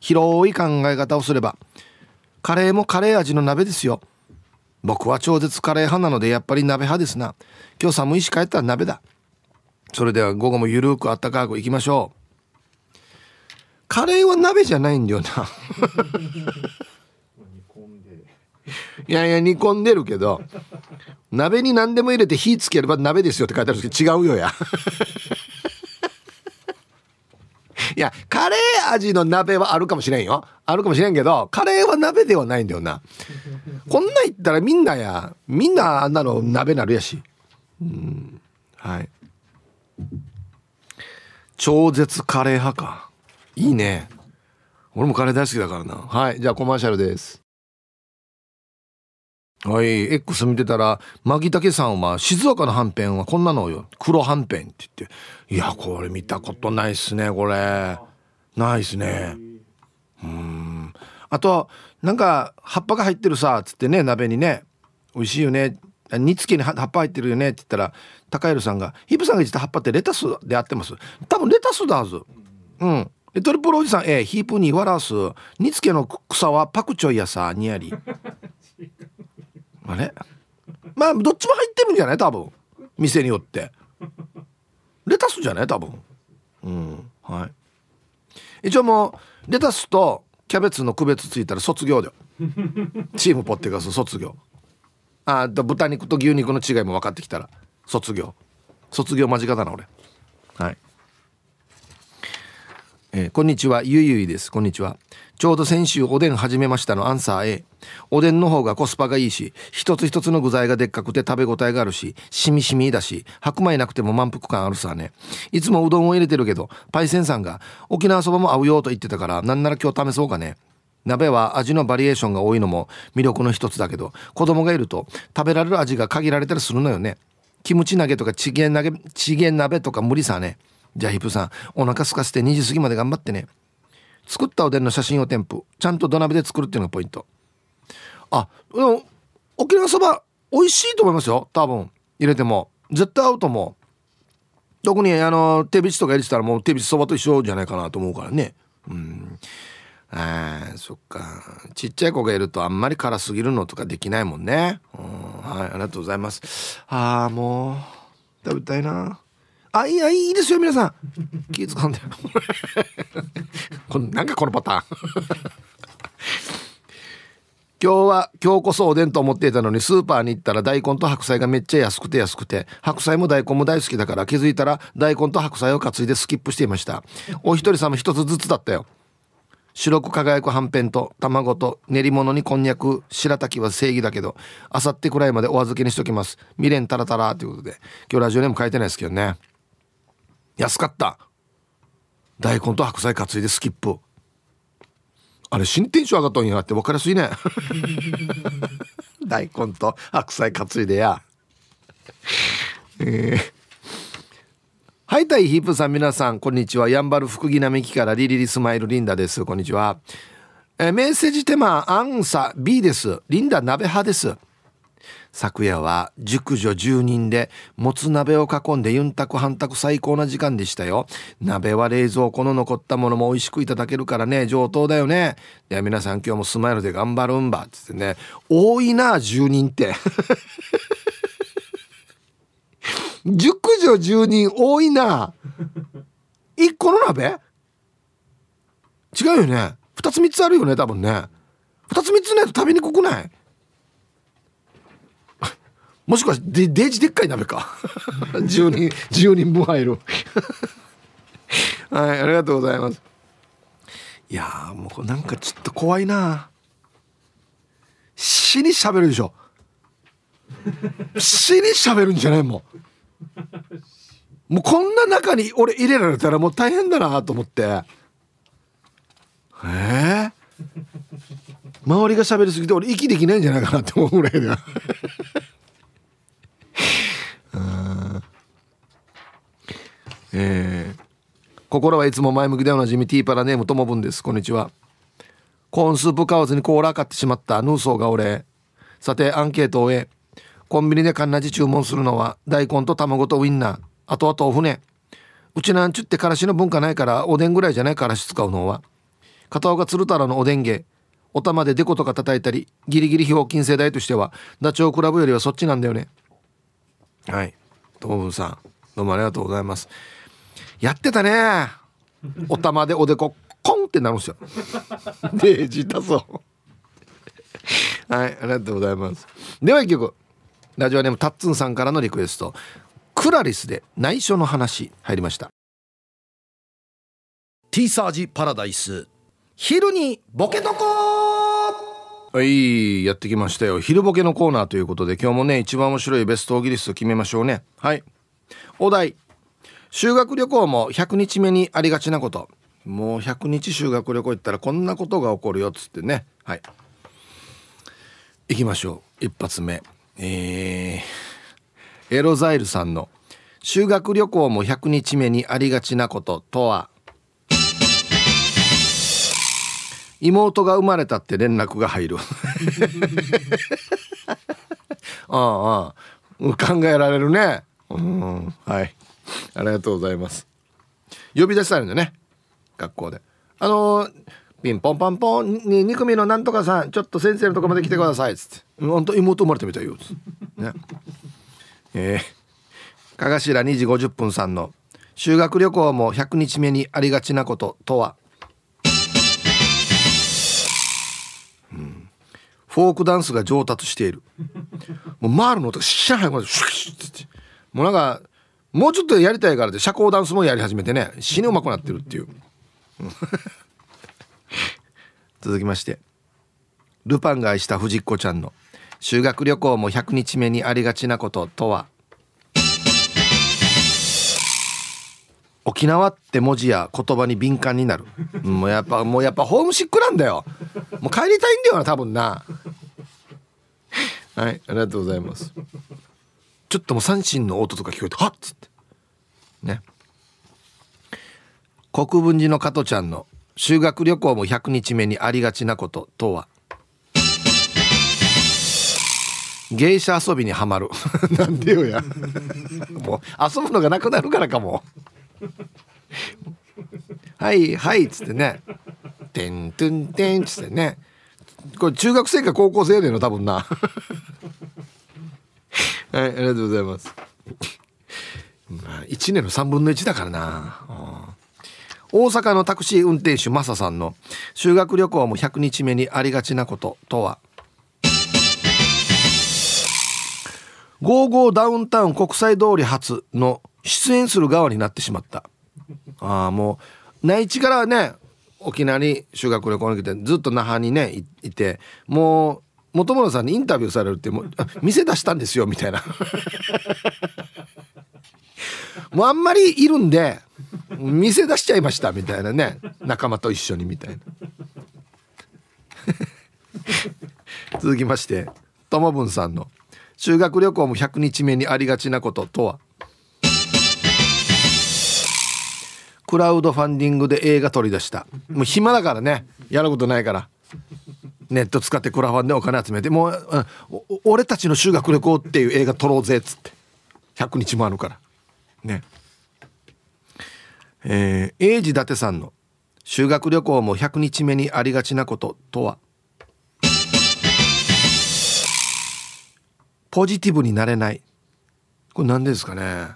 広い考え方をすればカレーもカレー味の鍋ですよ。僕は超絶カレー派なので、やっぱり鍋派ですな。今日寒いし帰ったら鍋だ。それでは午後もゆるくあったかくいきましょう。カレーは鍋じゃないんだよないやいや煮込んでるけど、鍋に何でも入れて火つければ鍋ですよって書いてあるんですけど、違うよやいやカレー味の鍋はあるかもしれんよ、あるかもしれんけど、カレーは鍋ではないんだよなこんな言ったらみんなやみんなあんなの鍋なるやし。うん、はい、超絶カレー派か。いいね、俺もカレー大好きだからな。はい、じゃあコマーシャルです。はい、 X 見てたらマギタケさんは静岡のはんぺんはこんなのよ、黒はんぺんって言って、いやこれ見たことないっすね、これないっすね。うん、あとなんか葉っぱが入ってるさつってね、鍋にね、美味しいよね、煮つけに葉っぱ入ってるよねって言ったら、高弘さんがヒブさんが言ってた葉っぱってレタスで合ってます、多分レタスだはず。うん、でトリプルおじさん、えー、ヒープにワラス煮つけの草はパクチョイやさにやりあれ、まあどっちも入ってるんじゃない多分、店によってレタスじゃない多分。うん、はい、一応もうレタスとキャベツの区別ついたら卒業だよチームポッテガス卒業。あと豚肉と牛肉の違いも分かってきたら卒業、卒業間近だな俺。はい、えー、こんにちは、ゆいゆいです。こんにちは。ちょうど先週おでん始めましたのアンサー A。 おでんの方がコスパがいいし、一つ一つの具材がでっかくて食べ応えがあるし、しみしみだし、白米なくても満腹感あるさね。いつもうどんを入れてるけど、パイセンさんが沖縄そばも合うよと言ってたから、なんなら今日試そうかね。鍋は味のバリエーションが多いのも魅力の一つだけど、子供がいると食べられる味が限られたりするのよね。キムチ投げとかチゲ投げ、チゲ鍋とか無理さね。じゃあヒプさん、お腹空かせてにじ過ぎまで頑張ってね。作ったおでんの写真を添付、ちゃんと土鍋で作るっていうのがポイント。あ、でも沖縄そば美味しいと思いますよ、多分入れても絶対合うと思う。特にあの手びちとか入れてたらもう手びちそばと一緒じゃないかなと思うからね。うん、あ、そっか、ちっちゃい子がいるとあんまり辛すぎるのとかできないもんね。うん、はい、ありがとうございます。ああ、もう食べたいな。あ、いや、いいですよ皆さん、気使うんだよこのなんかこのパターン今日は今日こそおでんと思っていたのに、スーパーに行ったら大根と白菜がめっちゃ安くて安くて、白菜も大根も大好きだから、気づいたら大根と白菜を担いでスキップしていました。お一人様一つずつだったよ。白く輝くはんぺんと卵と練り物にこんにゃく、白滝は正義だけど、あさってくらいまでお預けにしときます、未練タラタラということで。今日ラジオネーム書いてないですけどね、安かった、大根と白菜担いでスキップ。あれ新テンション上がったんやって、分かりやすいね大根と白菜担いでやえーはい、タイヒープさん、皆さんこんにちは。やんばる福木並木からリリリスマイルリンダです。こんにちは。えメッセージテーマアンサー B です。リンダ鍋派です。昨夜は熟女じゅうにんでもつ鍋を囲んでゆんたくはんたく、最高な時間でしたよ。鍋は冷蔵庫の残ったものも美味しくいただけるからね、上等だよね。では皆さん、今日もスマイルで頑張るんばっつってね、多いなじゅうにんって熟女じゅうにん多いな。いっこの鍋違うよね、ふたつみっつあるよね多分ね。ふたつみっつないと食べにくくないもしくはデージでっかい鍋かじゅうにんじゅうにんぶん入るはい、ありがとうございます。いやー、もうなんかちょっと怖いな、死に喋るでしょ死に喋るんじゃない、もうもうこんな中に俺入れられたらもう大変だなと思って。えー、周りが喋りすぎて俺息できないんじゃないかなって思うぐらいだえー、心はいつも前向きでおなじみティーパラネームともぶんです。こんにちは。コーンスープ買わずにコーラ買ってしまったヌーソーがお礼。さてアンケートを終え、コンビニでカンナジ注文するのは大根と卵とウインナー、あとは豆腐ね。うちなんちゅってからしの文化ないから、おでんぐらいじゃないからし使うのは。片岡鶴太郎のおでん芸、お玉でデコとか叩いたりギリギリひょうきん世代としてはダチョウ倶楽部よりはそっちなんだよね。はい、ともぶんさん、どうもありがとうございます。やってたね、お玉でおでこコンってなるんですよ。デージだそう。はい、ありがとうございます。では一曲、ラジオネームタッツンさんからのリクエスト、クラリスで内緒の話入りました。ティーサージパラダイス、昼にボケとこー。はい、やってきましたよ、昼ボケのコーナーということで、今日もね一番面白いベストオギリスを決めましょうね。はい、お題、修学旅行もひゃくにちめにありがちなこと。もうひゃくにち修学旅行行ったらこんなことが起こるよっつってね。はい、行きましょう。一発目、えー、エロザイルさんの修学旅行もひゃくにちめにありがちなこととは、妹が生まれたって連絡が入る。ああ、考えられるね。うん、はい、ありがとうございます。呼び出されるんだね、学校で。あのー、ピンポンパンポンにに組のなんとかさん、ちょっと先生のとこまで来てくださいっつって、ほんと妹生まれてみたいよっつってね。えー、かがしらにじごじゅっぷんさんの修学旅行もひゃくにちめにありがちなこととは、うん、フォークダンスが上達している。もう回るのとシャー入る、シュッシュッって、もうなんかもうちょっとやりたいからで社交ダンスもやり始めてね、死にうまくなってるっていう。続きまして、ルパンが愛した藤子ちゃんの修学旅行もひゃくにちめにありがちなこととは、沖縄って文字や言葉に敏感になる。もうやっぱもうやっぱホームシックなんだよ。もう帰りたいんだよな、多分な。はい、ありがとうございます。ちょっともう三振の音とか聞こえて、はっつってね。国分寺の加藤ちゃんの修学旅行もひゃくにちめにありがちなこととは、芸者遊びにはまる。なんでよや。もう遊ぶのがなくなるからかも。はいはいっつってね、てんてんてんっつってね、これ中学生か高校生での多分な。はい、ありがとうございます。まあ、いちねんのさんぶんのいちだからな。大阪のタクシー運転手マサさんの修学旅行もひゃくにちめにありがちなこととは、ゴーゴーダウンタウン国際通り初の出演する側になってしまった。ああ、もう内地からね沖縄に修学旅行に来て、ずっと那覇にね い, いてもう本村さんにインタビューされるって、もう店出したんですよみたいな。もうあんまりいるんで店出しちゃいましたみたいなね、仲間と一緒にみたいな。続きまして、ともぶんさんの修学旅行もひゃくにちめにありがちなこととは、クラウドファンディングで映画取り出した。もう暇だからね、やることないからネット使ってクラファンでお金集めて、もう、うん、俺たちの修学旅行っていう映画撮ろうぜっつって、ひゃくにちもあるからね。えー、英治伊達さんの修学旅行もひゃくにちめにありがちなこととは、ポジティブになれない。これ何ですかね。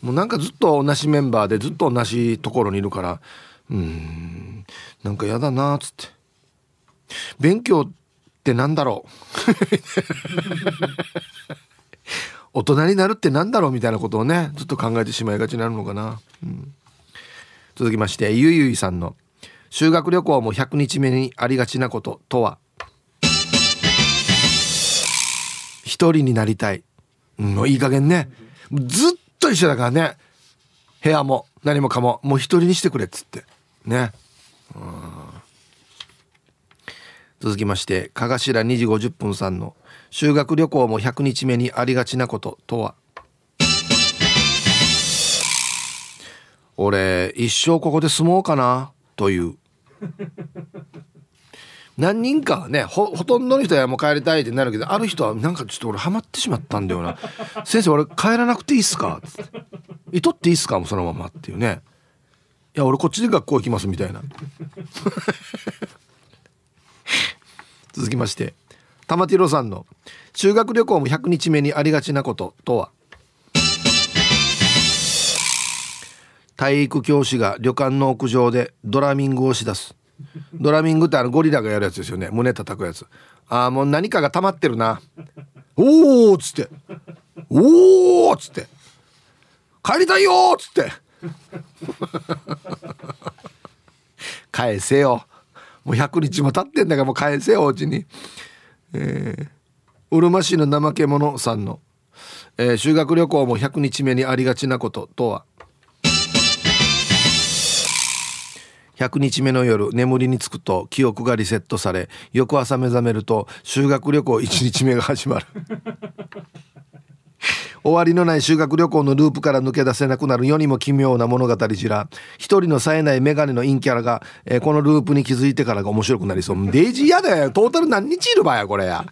もうなんかずっと同じメンバーでずっと同じところにいるから、うーん、なんかやだなっつって、勉強ってなんだろう。大人になるってなんだろうみたいなことをね、ずっと考えてしまいがちになるのかな、うん、続きまして、ゆいゆいさんの修学旅行もひゃくにちめにありがちなこととは、一人になりたい。もういい加減ね、ずっと一緒だからね、部屋も何もかももう一人にしてくれっつってね。うん、続きまして、かがしらにじごじゅっぷんさんの修学旅行もひゃくにちめにありがちなこととは、俺一生ここで住もうかなという何人かはね ほ, ほとんどの人はもう帰りたいってなるけど、ある人はなんかちょっと俺ハマってしまったんだよな先生俺帰らなくていいっすかっつっていとっていいっすかもそのままっていうね、いや俺こっちで学校行きますみたいな続きまして、玉城さんの修学旅行もひゃくにちめにありがちなこととは、体育教師が旅館の屋上でドラミングをしだす。ドラミングってあのゴリラがやるやつですよね、胸叩くやつ。ああもう何かが溜まってるな、おーっつっておーっつって帰りたいよーっつって返せよ、もうひゃくにちも経ってんだからもう返せよお家に。えー、うるま市の怠け者さんの、えー、修学旅行もひゃくにちめにありがちなこととは、ひゃくにちめの夜眠りにつくと記憶がリセットされ、翌朝目覚めると修学旅行いちにちめが始まる終わりのない修学旅行のループから抜け出せなくなる世にも奇妙な物語じら、一人の冴えないメガネの陰キャラが、えー、このループに気づいてからが面白くなりそう。デイジーやだよ、トータル何日いるばやこれや、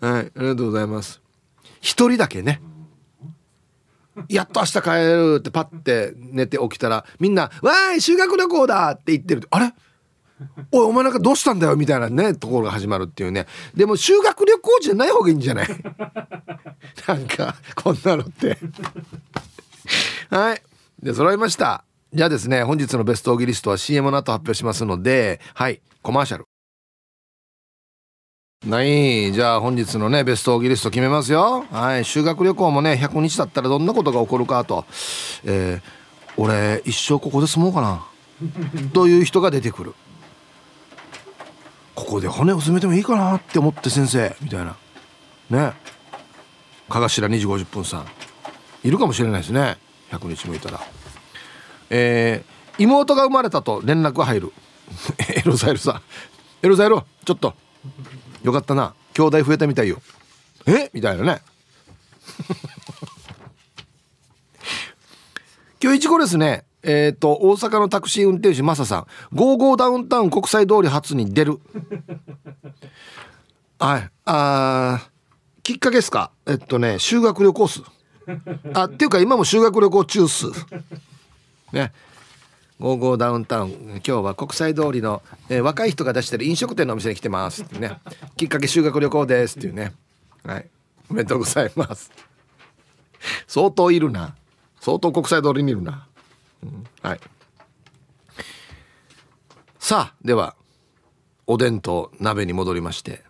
はい、ありがとうございます。一人だけね、やっと明日帰るってパッて寝て起きたらみんなわーい修学旅行だって言ってる、あれおいお前なんかどうしたんだよみたいなねところが始まるっていうね。でも修学旅行じゃない方がいいんじゃないなんかこんなのってはいで揃いました。じゃあですね、本日のベストオギリストは シーエム の後発表しますので、はいコマーシャルない。じゃあ本日のねベストオギリスト決めますよ。はい、修学旅行もねひゃくにちだったらどんなことが起こるかと、えー、俺一生ここで住もうかなという人が出てくる。ここで骨を詰めてもいいかなって思って先生みたいなね、かがしらにじごじゅっぷんさんいるかもしれないですね、ひゃくにちもいたら。えー、妹が生まれたと連絡が入るエロザイルさん、エロザイルちょっとよかったな兄弟増えたみたいよえみたいなね今日一号ですね。えー、と大阪のタクシー運転手マサさん、ごじゅうごダウンタウン国際通り初に出るはい、あきっかけですか、えっとね修学旅行っすあっていうか今も修学旅行中っすね。ごじゅうごダウンタウン今日は国際通りの、えー、若い人が出してる飲食店のお店に来てますってねきっかけ修学旅行ですっていうね、はいおめでとうございます相当いるな、相当国際通りにいるな、はい。さあではおでんと鍋に戻りまして、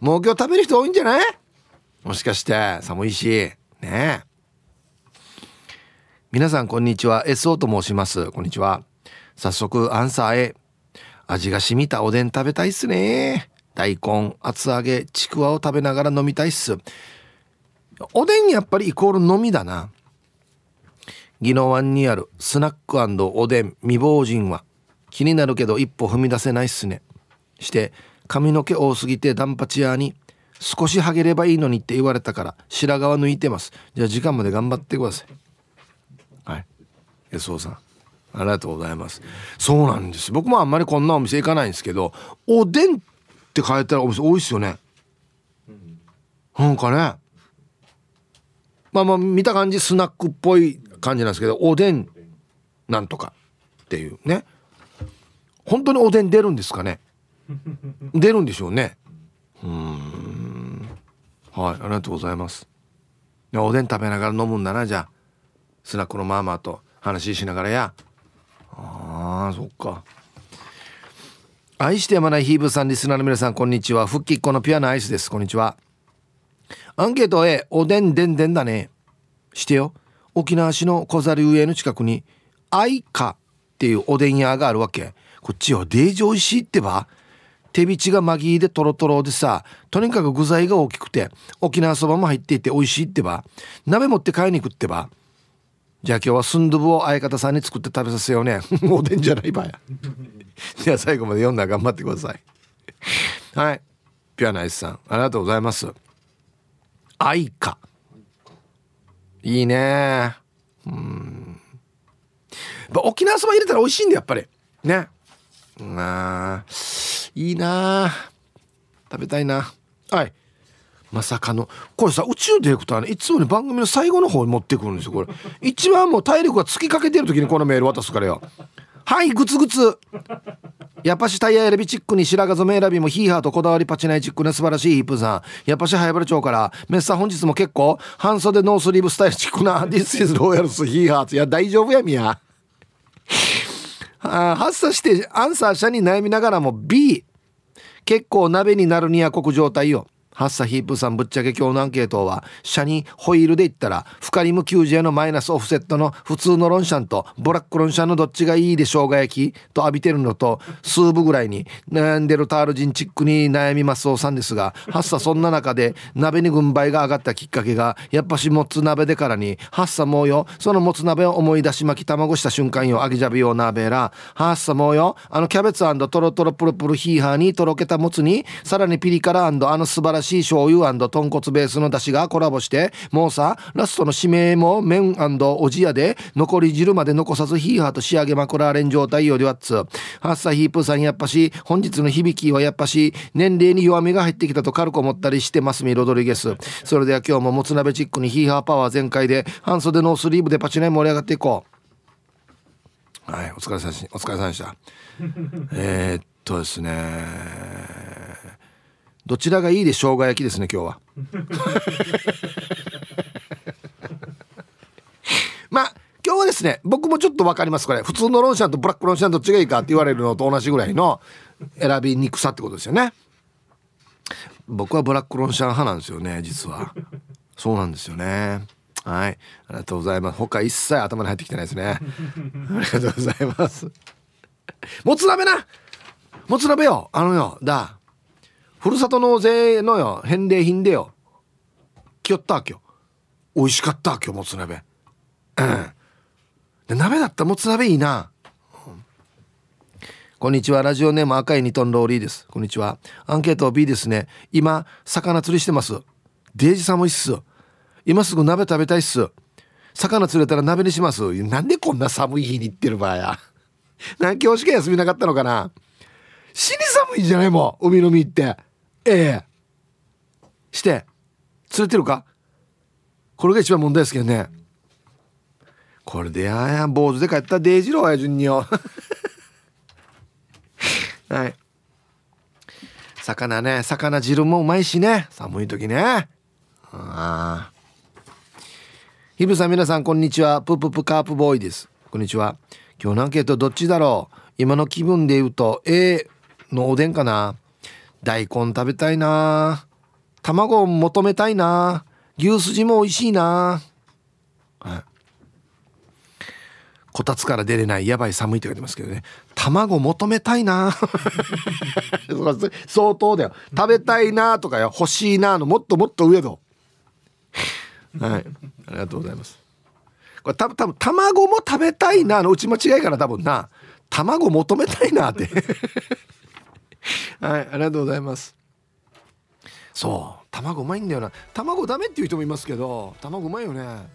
もう今日食べる人多いんじゃない？もしかして寒いしねえ。皆さんこんにちは、 エスオー と申します。こんにちは。早速アンサーへ。味が染みたおでん食べたいっすね。大根、厚揚げ、ちくわを食べながら飲みたいっす。おでんやっぱりイコール飲みだな。宜野湾にあるスナック&おでん未亡人は気になるけど一歩踏み出せないっすね。して髪の毛多すぎてダンパチ屋に少しハゲればいいのにって言われたから白髪抜いてます。じゃあ時間まで頑張ってください。はい エスオー さんありがとうございます。そうなんです、僕もあんまりこんなお店行かないんですけど、おでんって変えたらお店多いっすよね。なんかね、まあまあ見た感じスナックっぽい感じなんですけど、おでんなんとかっていうね。本当におでん出るんですかね出るんでしょうね。うーん、はい、ありがとうございます。おでん食べながら飲むんだな。じゃあスナックのマーマーと話しながらや。あーそっか。愛してやまないヒーブさん、リスナーの皆さんこんにちは。復帰っ子のピュアなアイスです。こんにちは。アンケート A、 おでんでんでんだねしてよ。沖縄市の小猿上の近くにアイカっていうおでん屋があるわけ。こっちはデージ美味しいってば。手びちがまぎでトロトロでさ、とにかく具材が大きくて沖縄そばも入っていて美味しいってば。鍋持って買いに行くってば。じゃあ今日はスンドゥブを相方さんに作って食べさせようねおでんじゃないばやじゃあ最後まで読んだら頑張ってくださいはい、ピュアナイスさんありがとうございます。アイカいいねうん。沖縄そば入れたら美味しいんだやっぱりね。あーいいなー、食べたいな。はい、まさかのこれさ、宇宙ディレクターね、いつもね番組の最後の方に持ってくるんですよこれ。一番もう体力が尽きかけてる時にこのメール渡すからよ。はい、グツグツやっぱしタイヤ選びチックに白髪染め選びもヒーハーとこだわりパチナイチックな素晴らしいヒープさん、やっぱし早原町からメッサー、本日も結構半袖ノースリーブスタイルチックな This is Royals ヒーハーツ。いや大丈夫やみやあ、発作してアンサー社に悩みながらも B、 結構鍋になるにやこく状態よ。ハッサヒープさん、ぶっちゃけ今日のアンケートは車にホイールで言ったらフカリムきゅうじゅうへのマイナスオフセットの普通のロンシャンとブラックロンシャンのどっちがいいでしょうが焼きと浴びてるのとスーブぐらいに悩んでるタールジンチックに悩みますおさんですが、ハッサそんな中で鍋に軍配が上がったきっかけがやっぱしもつ鍋でからに、ハッサもうよそのもつ鍋を思い出し巻き卵した瞬間よ、アギジャビ用鍋らハッサもうよ、あのキャベツ&トロトロプルプルヒーハーにとろけたもつにさらにピリ辛&あの素晴らしい醤油&豚骨ベースの出汁がコラボして、もうさラストの締めも麺&おじやで残り汁まで残さずヒーハーと仕上げまくられん状態よりはっつ。ハッサヒープーさん、やっぱし本日の響きはやっぱし年齢に弱みが入ってきたと軽く思ったりしてますみロドリゲス。それでは今日ももつ鍋チックにヒーハーパワー全開で半袖ノースリーブでパチナイ盛り上がっていこう。はい、お疲れさんしお疲れさんでしたえっとですね、どちらがいいでしょうが焼きですね今日はまあ今日はですね、僕もちょっと分かりますこれ、普通のロンシャンとブラックロンシャンどっちがいいかって言われるのと同じぐらいの選びにくさってことですよね。僕はブラックロンシャン派なんですよね実は。そうなんですよね。はい、ありがとうございます。他一切頭に入ってきてないですねありがとうございますもつ鍋な、もつ鍋よ、あのよだふるさと納税のよ返礼品でよきよったわけよ。美味しかったわけよもつ鍋、うん、で鍋だったらもつ鍋いいな、うん、こんにちは、ラジオネーム赤いニトンローリーです。こんにちは、アンケート B ですね。今魚釣りしてます。デイジさんもいいっす。今すぐ鍋食べたいっす。魚釣れたら鍋にします。なんでこんな寒い日に行ってる場合やなんか今日しか休みなかったのかな。死に寒いじゃないもん海の海って。ええ、して釣れてるか、これが一番問題ですけどね。これでやや坊主で帰ったデイジローや順によはい、魚ね、魚汁もうまいしね、寒い時ね。ああ、ひぶさん、皆さんこんにちは、プーププカープボーイです。こんにちは、今日のアンケートどっちだろう。今の気分で言うと A のおでんかな。大根食べたいな、卵を求めたいな、牛すじも美味しいな、はい、こたつから出れないやばい寒いって書いてますけどね。卵求めたいな相当だよ、食べたいなとかよ欲しいなのもっともっと上だはい、ありがとうございます。これ多分多分卵も食べたいなのうち間違いかな、多分な卵求めたいなってはい、ありがとうございます。そう、卵うまいんだよな。卵ダメっていう人もいますけど、卵うまいよね。